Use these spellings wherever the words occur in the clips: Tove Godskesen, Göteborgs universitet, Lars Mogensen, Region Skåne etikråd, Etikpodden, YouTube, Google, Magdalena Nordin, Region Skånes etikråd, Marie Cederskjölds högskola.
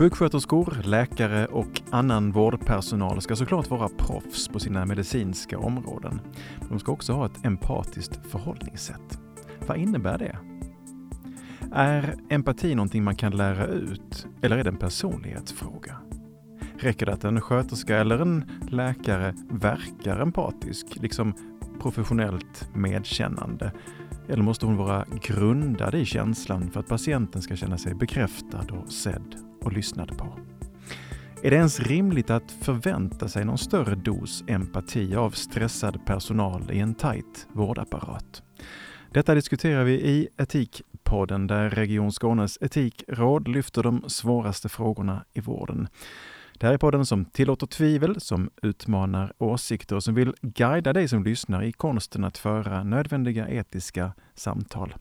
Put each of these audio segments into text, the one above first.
Sjuksköterskor, läkare och annan vårdpersonal ska såklart vara proffs på sina medicinska områden. De ska också ha ett empatiskt förhållningssätt. Vad innebär det? Är empati någonting man kan lära ut eller är det en personlighetsfråga? Räcker det att en sköterska eller en läkare verkar empatisk, liksom professionellt medkännande? Eller måste hon vara grundad i känslan för att patienten ska känna sig bekräftad och sedd och lyssnad på? Är det ens rimligt att förvänta sig någon större dos empati av stressad personal i en tajt vårdapparat? Detta diskuterar vi i Etikpodden där Region Skånes etikråd lyfter de svåraste frågorna i vården. Det här är podden som tillåter tvivel, som utmanar åsikter och som vill guida dig som lyssnar i konsten att föra nödvändiga etiska samtal.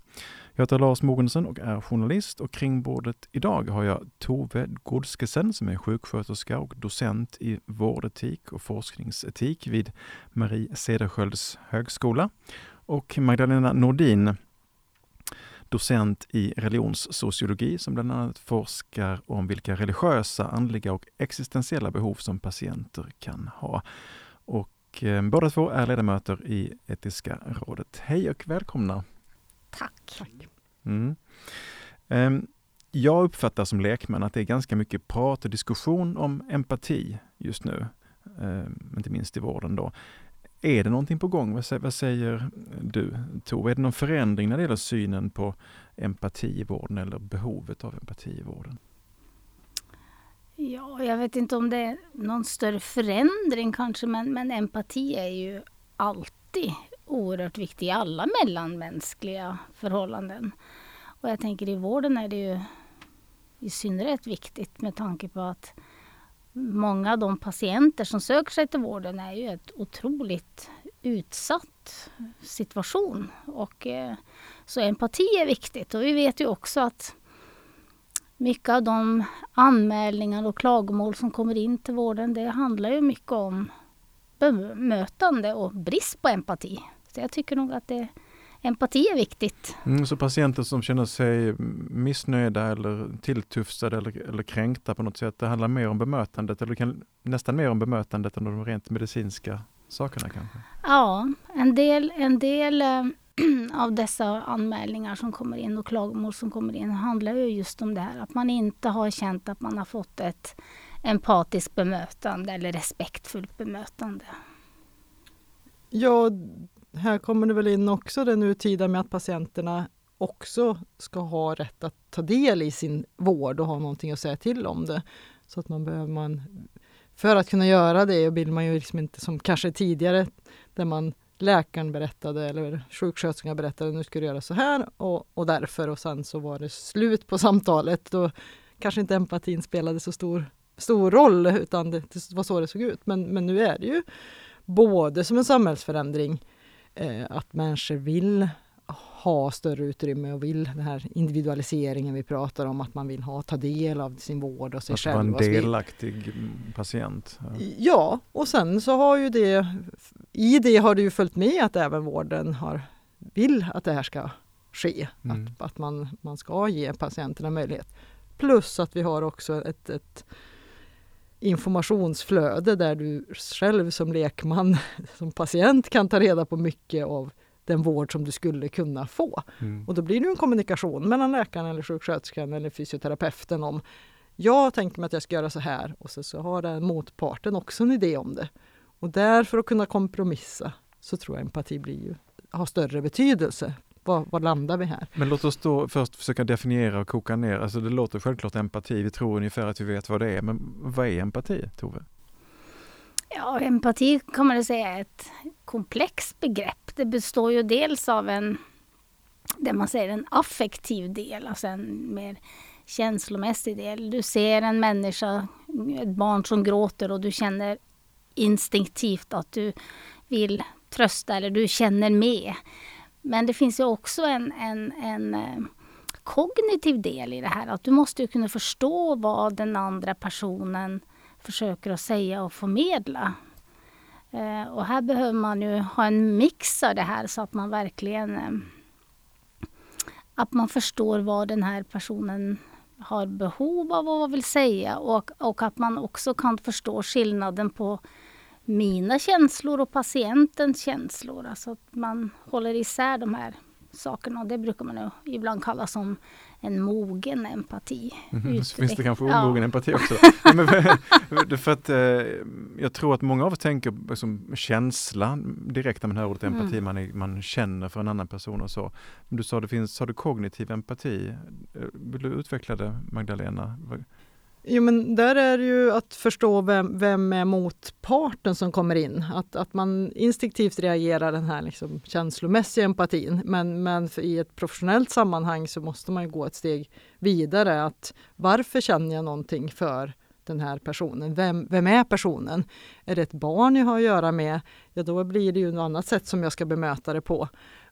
Jag heter Lars Mogensen och är journalist och kring bordet idag har jag Tove Godskesen som är sjuksköterska och docent i vårdetik och forskningsetik vid Marie Cederskjölds högskola och Magdalena Nordin, docent i religionssociologi som bland annat forskar om vilka religiösa, andliga och existentiella behov som patienter kan ha. Och båda två är ledamöter i Etiska rådet. Hej och välkomna! Tack! Jag uppfattar som lekman att det är ganska mycket prat och diskussion om empati just nu, inte minst i vården då. Är det någonting på gång? Vad säger du, Tove? Är det någon förändring när det gäller synen på empati i vården eller behovet av empati i vården? Ja, jag vet inte om det är någon större förändring kanske, men empati är ju alltid oerhört viktig i alla mellanmänskliga förhållanden. Och jag tänker i vården är det ju i synnerhet viktigt med tanke på att många av de patienter som söker sig till vården är ju ett otroligt utsatt situation. Och så empati är viktigt. Och vi vet ju också att mycket av de anmälningar och klagomål som kommer in till vården, det handlar ju mycket om bemötande och brist på empati. Så jag tycker nog att empati är viktigt. Så patienter som känner sig missnöjda eller tilltufsade eller kränkta på något sätt, det handlar mer om bemötandet eller kan nästan mer om bemötandet än de rent medicinska sakerna kanske? Ja, en del av dessa anmälningar som kommer in och klagomål som kommer in handlar ju just om det här att man inte har känt att man har fått ett empatiskt bemötande eller respektfullt bemötande. Ja, här kommer det väl in också den nutida med att patienterna också ska ha rätt att ta del i sin vård och ha någonting att säga till om det. Så att man för att kunna göra det vill man ju liksom inte som kanske tidigare där läkaren berättade eller sjuksköterskan berättade nu ska du göra så här och därför och sen så var det slut på samtalet. Då kanske inte empatin spelade så stor roll utan det var så det såg ut. Men nu är det ju både som en samhällsförändring att människor vill ha större utrymme och vill den här individualiseringen vi pratar om, att man vill ta del av sin vård och sig själv. Att vara en delaktig patient. Ja, och sen så har ju det har följt med att även vården vill att det här ska ske. Mm. Att man ska ge patienterna möjlighet. Plus att vi har också ett informationsflöde där du själv som lekman, som patient kan ta reda på mycket av den vård som du skulle kunna få. Mm. Och då blir det en kommunikation mellan läkaren eller sjuksköterskan eller fysioterapeuten om jag tänker mig att jag ska göra så här och så har den motparten också en idé om det. Och därför att kunna kompromissa så tror jag empati har större betydelse. Vad landar vi här? Men låt oss då först försöka definiera och koka ner. Alltså det låter självklart empati. Vi tror ungefär att vi vet vad det är. Men vad är empati, Tove? Ja, empati kan man säga är ett komplext begrepp. Det består ju dels av en affektiv del. Alltså en mer känslomässig del. Du ser en människa, ett barn som gråter och du känner instinktivt att du vill trösta eller du känner med. Men det finns ju också en kognitiv del i det här. Att du måste ju kunna förstå vad den andra personen försöker att säga och förmedla. Och här behöver man ju ha en mix av det här så att man verkligen att man förstår vad den här personen har behov av och vad vill säga, och att man också kan förstå skillnaden på mina känslor och patientens känslor. Alltså att man håller isär de här sakerna, och det brukar man ju ibland kalla som en mogen empati. Så finns det kanske omogen empati också. För att jag tror att många av oss tänker liksom känsla direkt när man hör ordet empati, man känner för en annan person och så. Men du sa har du kognitiv empati? Vill du utveckla det, Magdalena? Jo, men där är det ju att förstå vem är motparten som kommer in. Att man instinktivt reagerar den här liksom känslomässiga empatin. Men i ett professionellt sammanhang så måste man ju gå ett steg vidare. Att varför känner jag någonting för den här personen? Vem är personen? Är det ett barn jag har att göra med? Ja, då blir det ju något annat sätt som jag ska bemöta det på.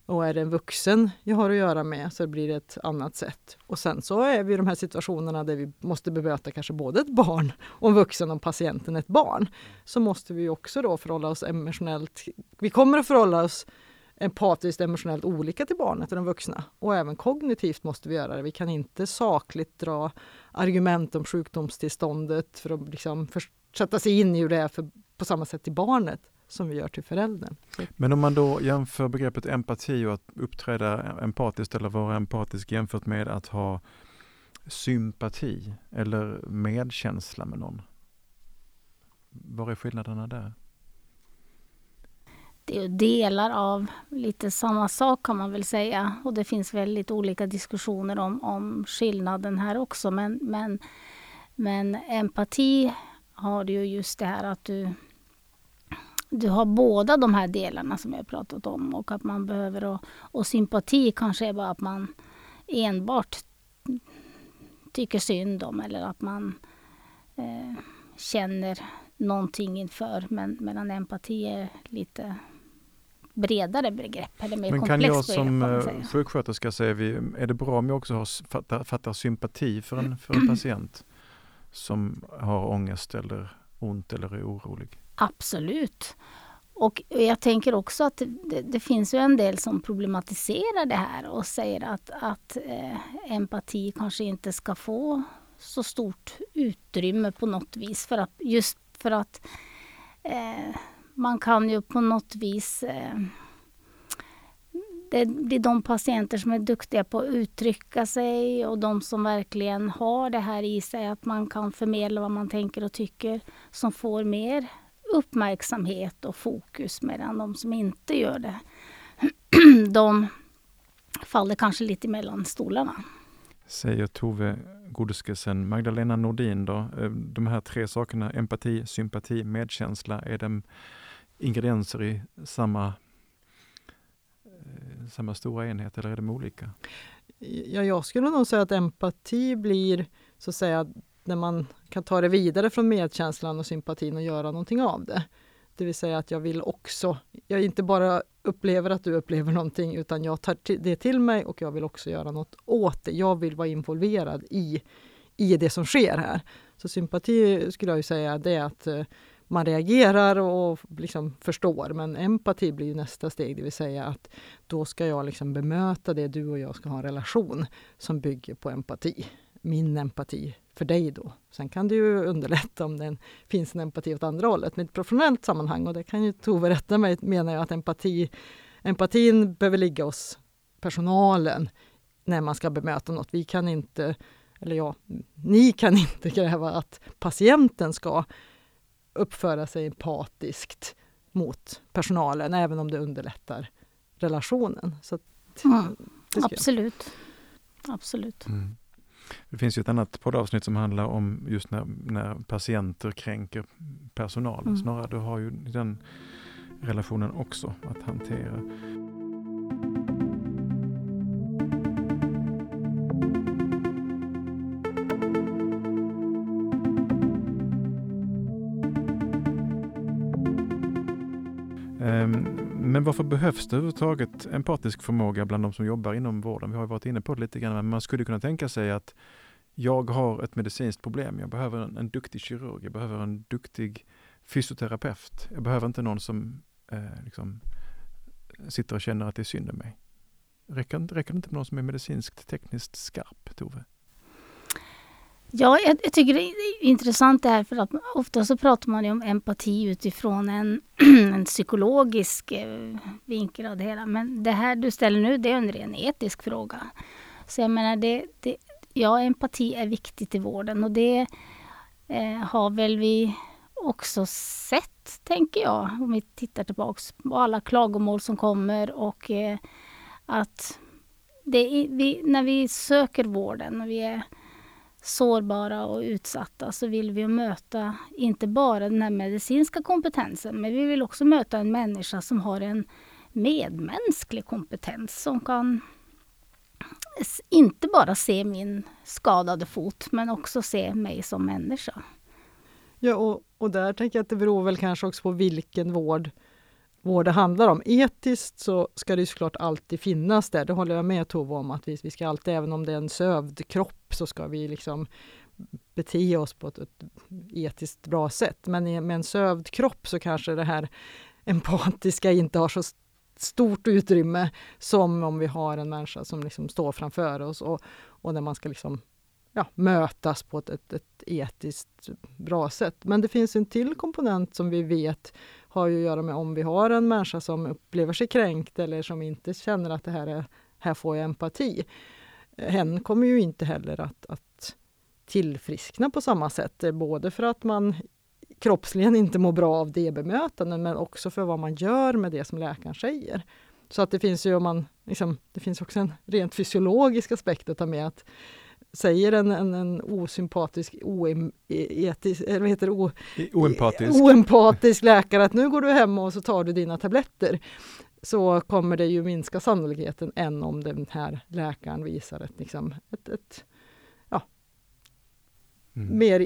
Och är det en vuxen jag har att göra med så blir det ett annat sätt. Och sen så är vi i de här situationerna där vi måste bemöta kanske både ett barn och en vuxen, och patienten ett barn. Så måste vi också då förhålla oss emotionellt. Vi kommer att förhålla oss empatiskt, emotionellt olika till barnet och de vuxna. Och även kognitivt måste vi göra det. Vi kan inte sakligt dra argument om sjukdomstillståndet för att liksom sätta sig in i hur det är på samma sätt till barnet som vi gör till föräldern. Men om man då jämför begreppet empati och att uppträda empatiskt eller vara empatisk jämfört med att ha sympati eller medkänsla med någon. Vad är skillnaderna där? Det är delar av lite samma sak kan man väl säga. Och det finns väldigt olika diskussioner om skillnaden här också. Men empati har ju just det här att du har båda de här delarna som jag har pratat om, och att man behöver och sympati kanske är bara att man enbart tycker synd om, eller att man känner någonting inför, medan empati är lite bredare begrepp eller mer komplext. Men kan jag som sjuksköterska säga, är det bra om jag också fattar sympati för en patient som har ångest eller ont eller är orolig? Absolut. Och jag tänker också att det finns ju en del som problematiserar det här och säger att empati kanske inte ska få så stort utrymme på något vis. För att man kan ju på något vis... Det är de patienter som är duktiga på att uttrycka sig och de som verkligen har det här i sig, att man kan förmedla vad man tänker och tycker, som får mer uppmärksamhet och fokus, medan de som inte gör det, de faller kanske lite mellan stolarna. Säger Tove Godskesen. Magdalena Nordin då, de här tre sakerna, empati, sympati, medkänsla, är de ingredienser i samma stora enhet, eller är de olika? Ja, jag skulle nog säga att empati blir så att säga när man kan ta det vidare från medkänslan och sympatin och göra någonting av det. Det vill säga att jag vill också, jag inte bara upplever att du upplever någonting, utan jag tar det till mig och jag vill också göra något åt det. Jag vill vara involverad i det som sker här. Så sympati skulle jag ju säga det är att man reagerar och liksom förstår, men empati blir ju nästa steg, det vill säga att då ska jag liksom bemöta det, du och jag ska ha en relation som bygger på empati. Min empati för dig då. Sen kan det ju underlätta om det finns en empati åt andra hållet, men i ett professionellt sammanhang, och det kan ju Tove rätta mig, menar jag att empatin behöver ligga hos personalen när man ska bemöta något. Vi kan inte, eller ja, ni kan inte kräva att patienten ska uppföra sig empatiskt mot personalen, även om det underlättar relationen. Så att, Absolut. Mm. Det finns ju ett annat poddavsnitt som handlar om just när patienter kränker personalen. Snarare, du har ju den relationen också att hantera. Men varför behövs det överhuvudtaget empatisk förmåga bland de som jobbar inom vården? Vi har ju varit inne på det lite grann, men man skulle kunna tänka sig att jag har ett medicinskt problem. Jag behöver en duktig kirurg, jag behöver en duktig fysioterapeut. Jag behöver inte någon som sitter och känner att det är synd om mig. Räcker det inte med någon som är medicinskt, tekniskt skarp, Tove? Ja, jag tycker det är intressant det här, för att ofta så pratar man ju om empati utifrån en psykologisk vinkel av det hela. Men det här du ställer nu, det är en ren etisk fråga. Så jag menar, empati är viktigt i vården, och det har väl vi också sett, tänker jag, om vi tittar tillbaka på alla klagomål som kommer, och att när vi söker vården, när vi är sårbara och utsatta, så vill vi möta inte bara den här medicinska kompetensen, men vi vill också möta en människa som har en medmänsklig kompetens, som kan inte bara se min skadade fot, men också se mig som människa. Ja, och där tänker jag att det beror väl kanske också på vilken vård det handlar om. Etiskt så ska det ju såklart alltid finnas där. Det håller jag med Tove om, att vi ska alltid, även om det är en sövd kropp, så ska vi liksom bete oss på ett etiskt bra sätt. Men med en sövd kropp så kanske det här empatiska inte har så stort utrymme som om vi har en människa som liksom står framför oss och där man ska liksom mötas på ett etiskt bra sätt. Men det finns en till komponent som vi vet har ju att göra med om vi har en människa som upplever sig kränkt eller som inte känner att det här får jag empati. Hen kommer ju inte heller att tillfriskna på samma sätt. Både för att man kroppsligen inte mår bra av det bemötanden, men också för vad man gör med det som läkaren säger. Så att det finns ju det finns också en rent fysiologisk aspekt att ta med, att säger en osympatisk, oempatisk läkare att nu går du hem och så tar du dina tabletter, så kommer det ju minska sannolikheten än om den här läkaren visar mer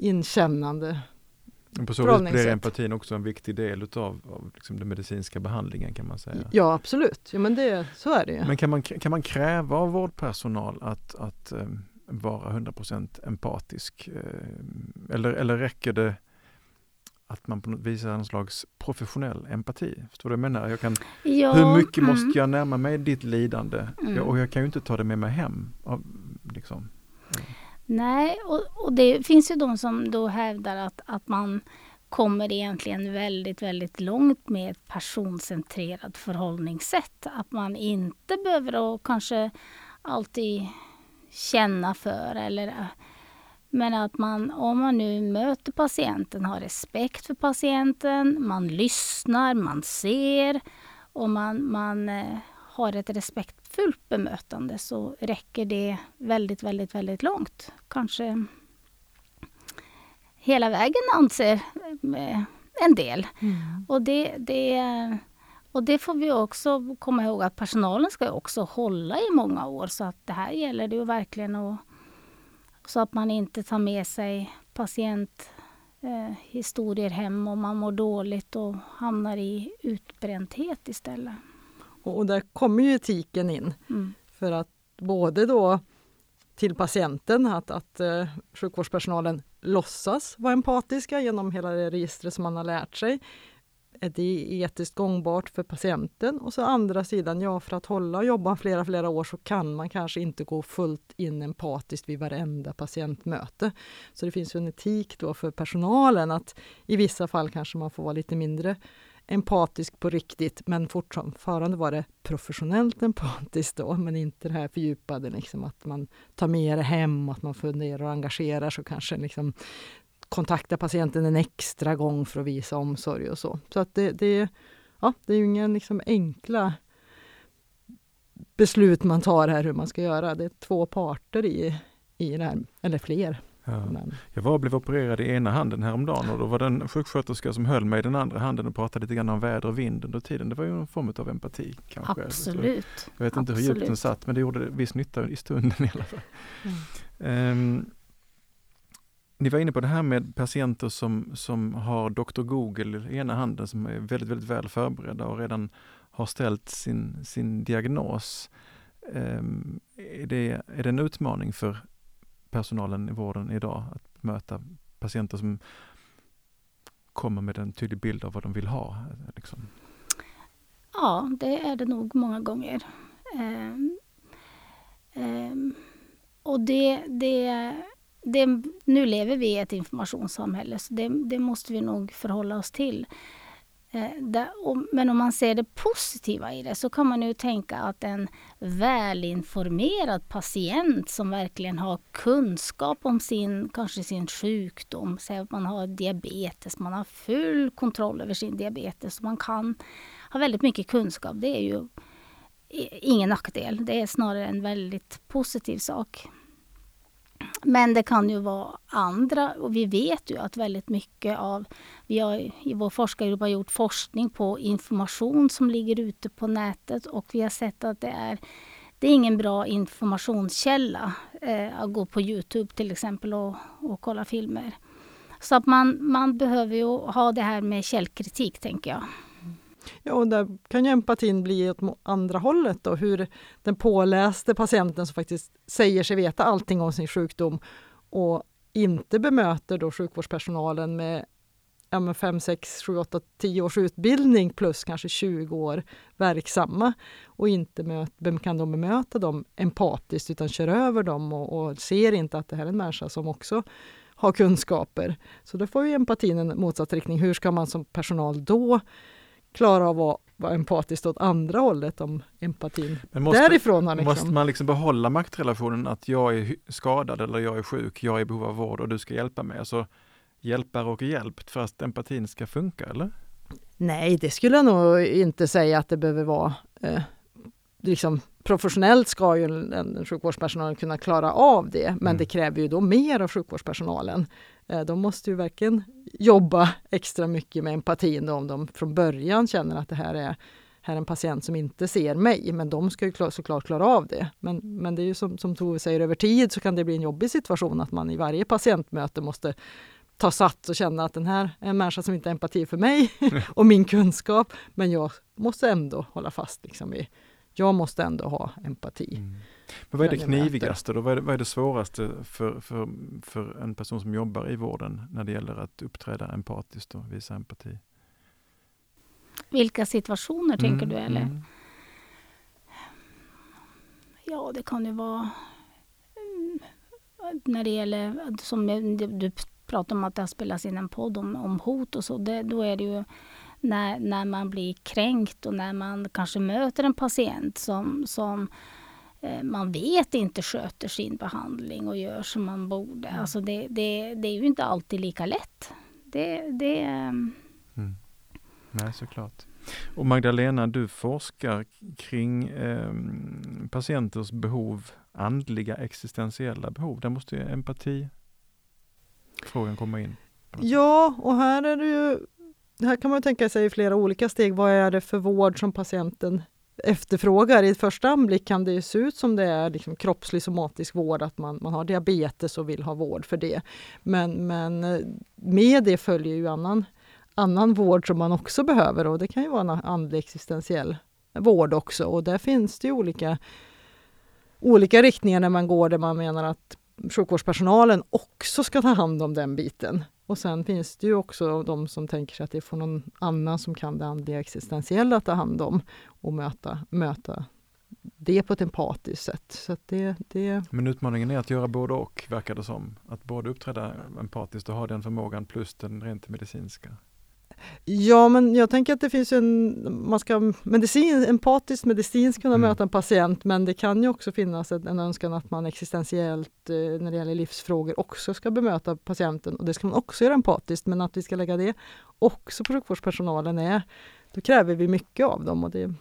inkännande. På så vis blir empatin också en viktig del av den medicinska behandlingen, kan man säga. Ja, absolut. Ja, men så är det ju. Men kan man kräva av vårdpersonal att vara 100% empatisk? Eller räcker det att man visar en slags professionell empati? Förstår du vad jag menar? Hur mycket måste jag närma mig ditt lidande? Mm. Och jag kan ju inte ta det med mig hem. Nej, och det finns ju de som då hävdar att man kommer egentligen väldigt, väldigt långt med ett personcentrerat förhållningssätt. Att man inte behöver kanske alltid känna för, men att man, om man nu möter patienten, har respekt för patienten, man lyssnar, man ser och man har ett respektfullt bemötande, så räcker det väldigt, väldigt, väldigt långt. Kanske hela vägen, anser en del. Mm. Och det får vi också komma ihåg, att personalen ska också hålla i många år, så att det här gäller det ju verkligen, och så att man inte tar med sig patienthistorier hem om man mår dåligt och hamnar i utbrändhet istället. Och där kommer ju etiken in. Mm. För att både då till patienten att sjukvårdspersonalen låtsas vara empatiska genom hela det registret som man har lärt sig. Är det etiskt gångbart för patienten? Och så andra sidan, för att hålla och jobba flera år, så kan man kanske inte gå fullt in empatiskt vid varenda patientmöte. Så det finns ju en etik då för personalen, att i vissa fall kanske man får vara lite mindre empatisk på riktigt, men fortfarande var det professionellt empatiskt då, men inte det här fördjupade, att man tar med det hem, att man funderar och engagerar sig och kanske kontaktar patienten en extra gång för att visa omsorg och så. Så att det är ju inga enkla beslut man tar här hur man ska göra. Det är två parter i det här, eller fler. Ja. Jag blev opererad i ena handen häromdagen, och då var den sjuksköterska som höll mig i den andra handen och pratade lite grann om väder och vind under tiden. Det var ju en form av empati kanske. Absolut. Jag vet inte hur djupt den satt, men det gjorde viss nytta i stunden i alla fall. Mm. Ni var inne på det här med patienter som har Dr. Google i ena handen, som är väldigt, väldigt väl förberedda och redan har ställt sin diagnos. Är det en utmaning för personalen i vården idag att möta patienter som kommer med en tydlig bild av vad de vill ha? Ja, det är det nog många gånger. Och det nu lever vi i ett informationssamhälle, så det måste vi nog förhålla oss till. Men om man ser det positiva i det, så kan man ju tänka att en välinformerad patient som verkligen har kunskap om sin sjukdom, säg att man har diabetes, man har full kontroll över sin diabetes, man kan ha väldigt mycket kunskap, det är ju ingen nackdel, det är snarare en väldigt positiv sak. Men det kan ju vara andra, och vi vet ju att väldigt mycket vi har i vår forskargrupp har gjort forskning på information som ligger ute på nätet, och vi har sett att det är ingen bra informationskälla att gå på YouTube till exempel och kolla filmer. Så att man behöver ju ha det här med källkritik, tänker jag. Ja, och där kan ju empatin bli åt andra hållet då, hur den påläste patienten som faktiskt säger sig veta allting om sin sjukdom och inte bemöter då sjukvårdspersonalen med 5, 6, 7, 8, 10 års utbildning plus kanske 20 år verksamma, och inte kan de bemöta dem empatiskt utan kör över dem och ser inte att det här är en människa som också har kunskaper. Så då får ju empatin en motsatt riktning. Hur ska man som personal då klara av att vara empatiskt åt andra hållet om empatin? Men måste man liksom behålla maktrelationen att jag är skadad eller jag är sjuk, jag är i behov av vård och du ska hjälpa mig? Alltså hjälpar och hjälpt för att empatin ska funka, eller? Nej, det skulle jag nog inte säga att det behöver vara. Professionellt ska ju en sjukvårdspersonalen kunna klara av det, men det kräver ju då mer av sjukvårdspersonalen. De måste ju verkligen jobba extra mycket med empatin om de från början känner att det här är en patient som inte ser mig, men de ska ju såklart klara av det. Men det är ju som Tove säger, över tid så kan det bli en jobbig situation att man i varje patientmöte måste ta sats och känna att den här är en människa som inte har empati för mig och min kunskap, men jag måste ändå hålla fast jag måste ändå ha empati. Mm. Men vad är det knivigaste då? Vad är det svåraste för en person som jobbar i vården när det gäller att uppträda empatiskt och visa empati? Vilka situationer tänker du, eller? Mm. Ja, det kan ju vara när det gäller, som du pratar om att det har spelats in en podd om hot och så, då är det ju när man blir kränkt och när man kanske möter en patient som man vet inte sköter sin behandling och gör som man borde. Alltså det är ju inte alltid lika lätt. Nej, såklart. Och Magdalena, du forskar kring patienters behov, andliga, existentiella behov. Där måste ju empatifrågan komma in. Ja, och här kan man tänka sig i flera olika steg. Vad är det för vård som patienten efterfrågar? I första anblick kan det se ut som det är kroppslig somatisk vård, att man har diabetes och vill ha vård för det. Men med det följer ju annan vård som man också behöver, och det kan ju vara en andlig existentiell vård också. Och där finns det ju olika riktningar när man går, där man menar att sjukvårdspersonalen också ska ta hand om den biten. Och sen finns det ju också de som tänker sig att det får någon annan som kan det andliga existentiella att ta hand om och möta det på ett empatiskt sätt. Så att det... Men utmaningen är att göra både och, verkar det som. Att både uppträda empatiskt och ha den förmågan plus den rent medicinska. Ja, men jag tänker att det finns man ska empatiskt medicinskt kunna möta en patient, men det kan ju också finnas en önskan att man existentiellt när det gäller livsfrågor också ska bemöta patienten, och det ska man också göra empatiskt, men att vi ska lägga det också på sjukvårdspersonalen då kräver vi mycket av dem, och det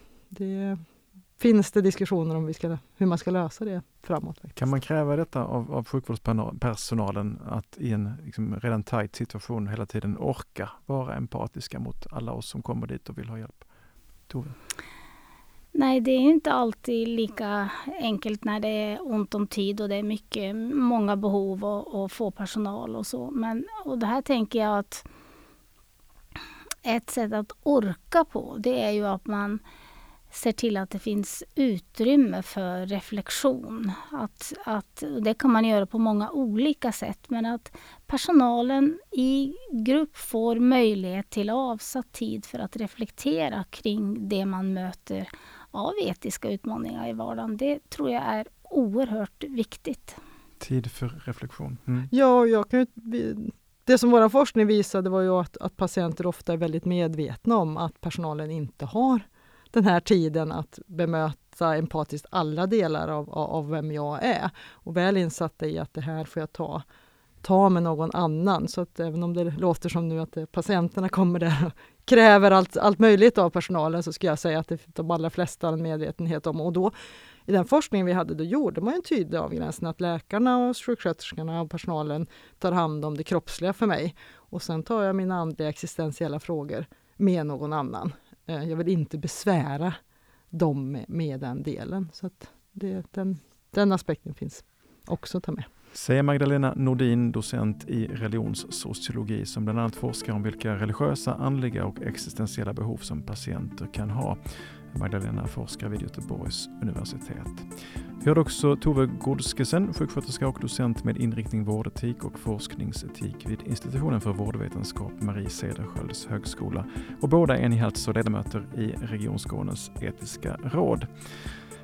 finns det diskussioner om hur man ska lösa det framåt. Faktiskt. Kan man kräva detta av sjukvårdspersonalen att i en redan tajt situation hela tiden orka vara empatiska mot alla oss som kommer dit och vill ha hjälp? Tove? Nej, det är inte alltid lika enkelt när det är ont om tid och det är många behov och få personal och så. Men det här tänker jag att ett sätt att orka på, det är ju att man ser till att det finns utrymme för reflektion. Det kan man göra på många olika sätt, men att personalen i grupp får möjlighet till avsatt tid för att reflektera kring det man möter av etiska utmaningar i vardagen. Det tror jag är oerhört viktigt. Tid för reflektion. Mm. Ja, det som vår forskning visade var ju att patienter ofta är väldigt medvetna om att personalen inte har den här tiden att bemöta empatiskt alla delar av vem jag är. Och väl insatta i att det här får jag ta med någon annan. Så att även om det låter som nu att patienterna kommer där och kräver allt möjligt av personalen, så ska jag säga att de allra flesta har en medvetenhet om. Och då, i den forskningen vi hade, då gjorde man en tydlig avgränsning att läkarna och sjuksköterskorna och personalen tar hand om det kroppsliga för mig. Och sen tar jag mina andliga existentiella frågor med någon annan. Jag vill inte besvära dem med den delen. Så att den aspekten finns också att ta med. Säger Magdalena Nordin, docent i religionssociologi, som bland annat forskar om vilka religiösa, andliga och existentiella behov som patienter kan ha. Magdalena forskar vid Göteborgs universitet. Vi hörde också Tove Godskesen, sjuksköterska och docent med inriktning vårdetik och forskningsetik vid institutionen för vårdvetenskap Marie Cederskjölds högskola. Och båda är ni alltså ledamöter i Region Skånes etiska råd.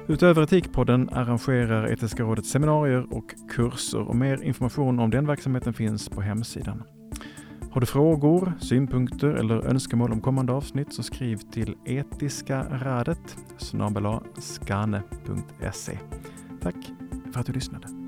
Utöver Etikpodden arrangerar Etiska rådet seminarier och kurser, och mer information om den verksamheten finns på hemsidan. Har du frågor, synpunkter eller önskemål om kommande avsnitt, så skriv till etiskaradet@skane.se. Tack för att du lyssnade.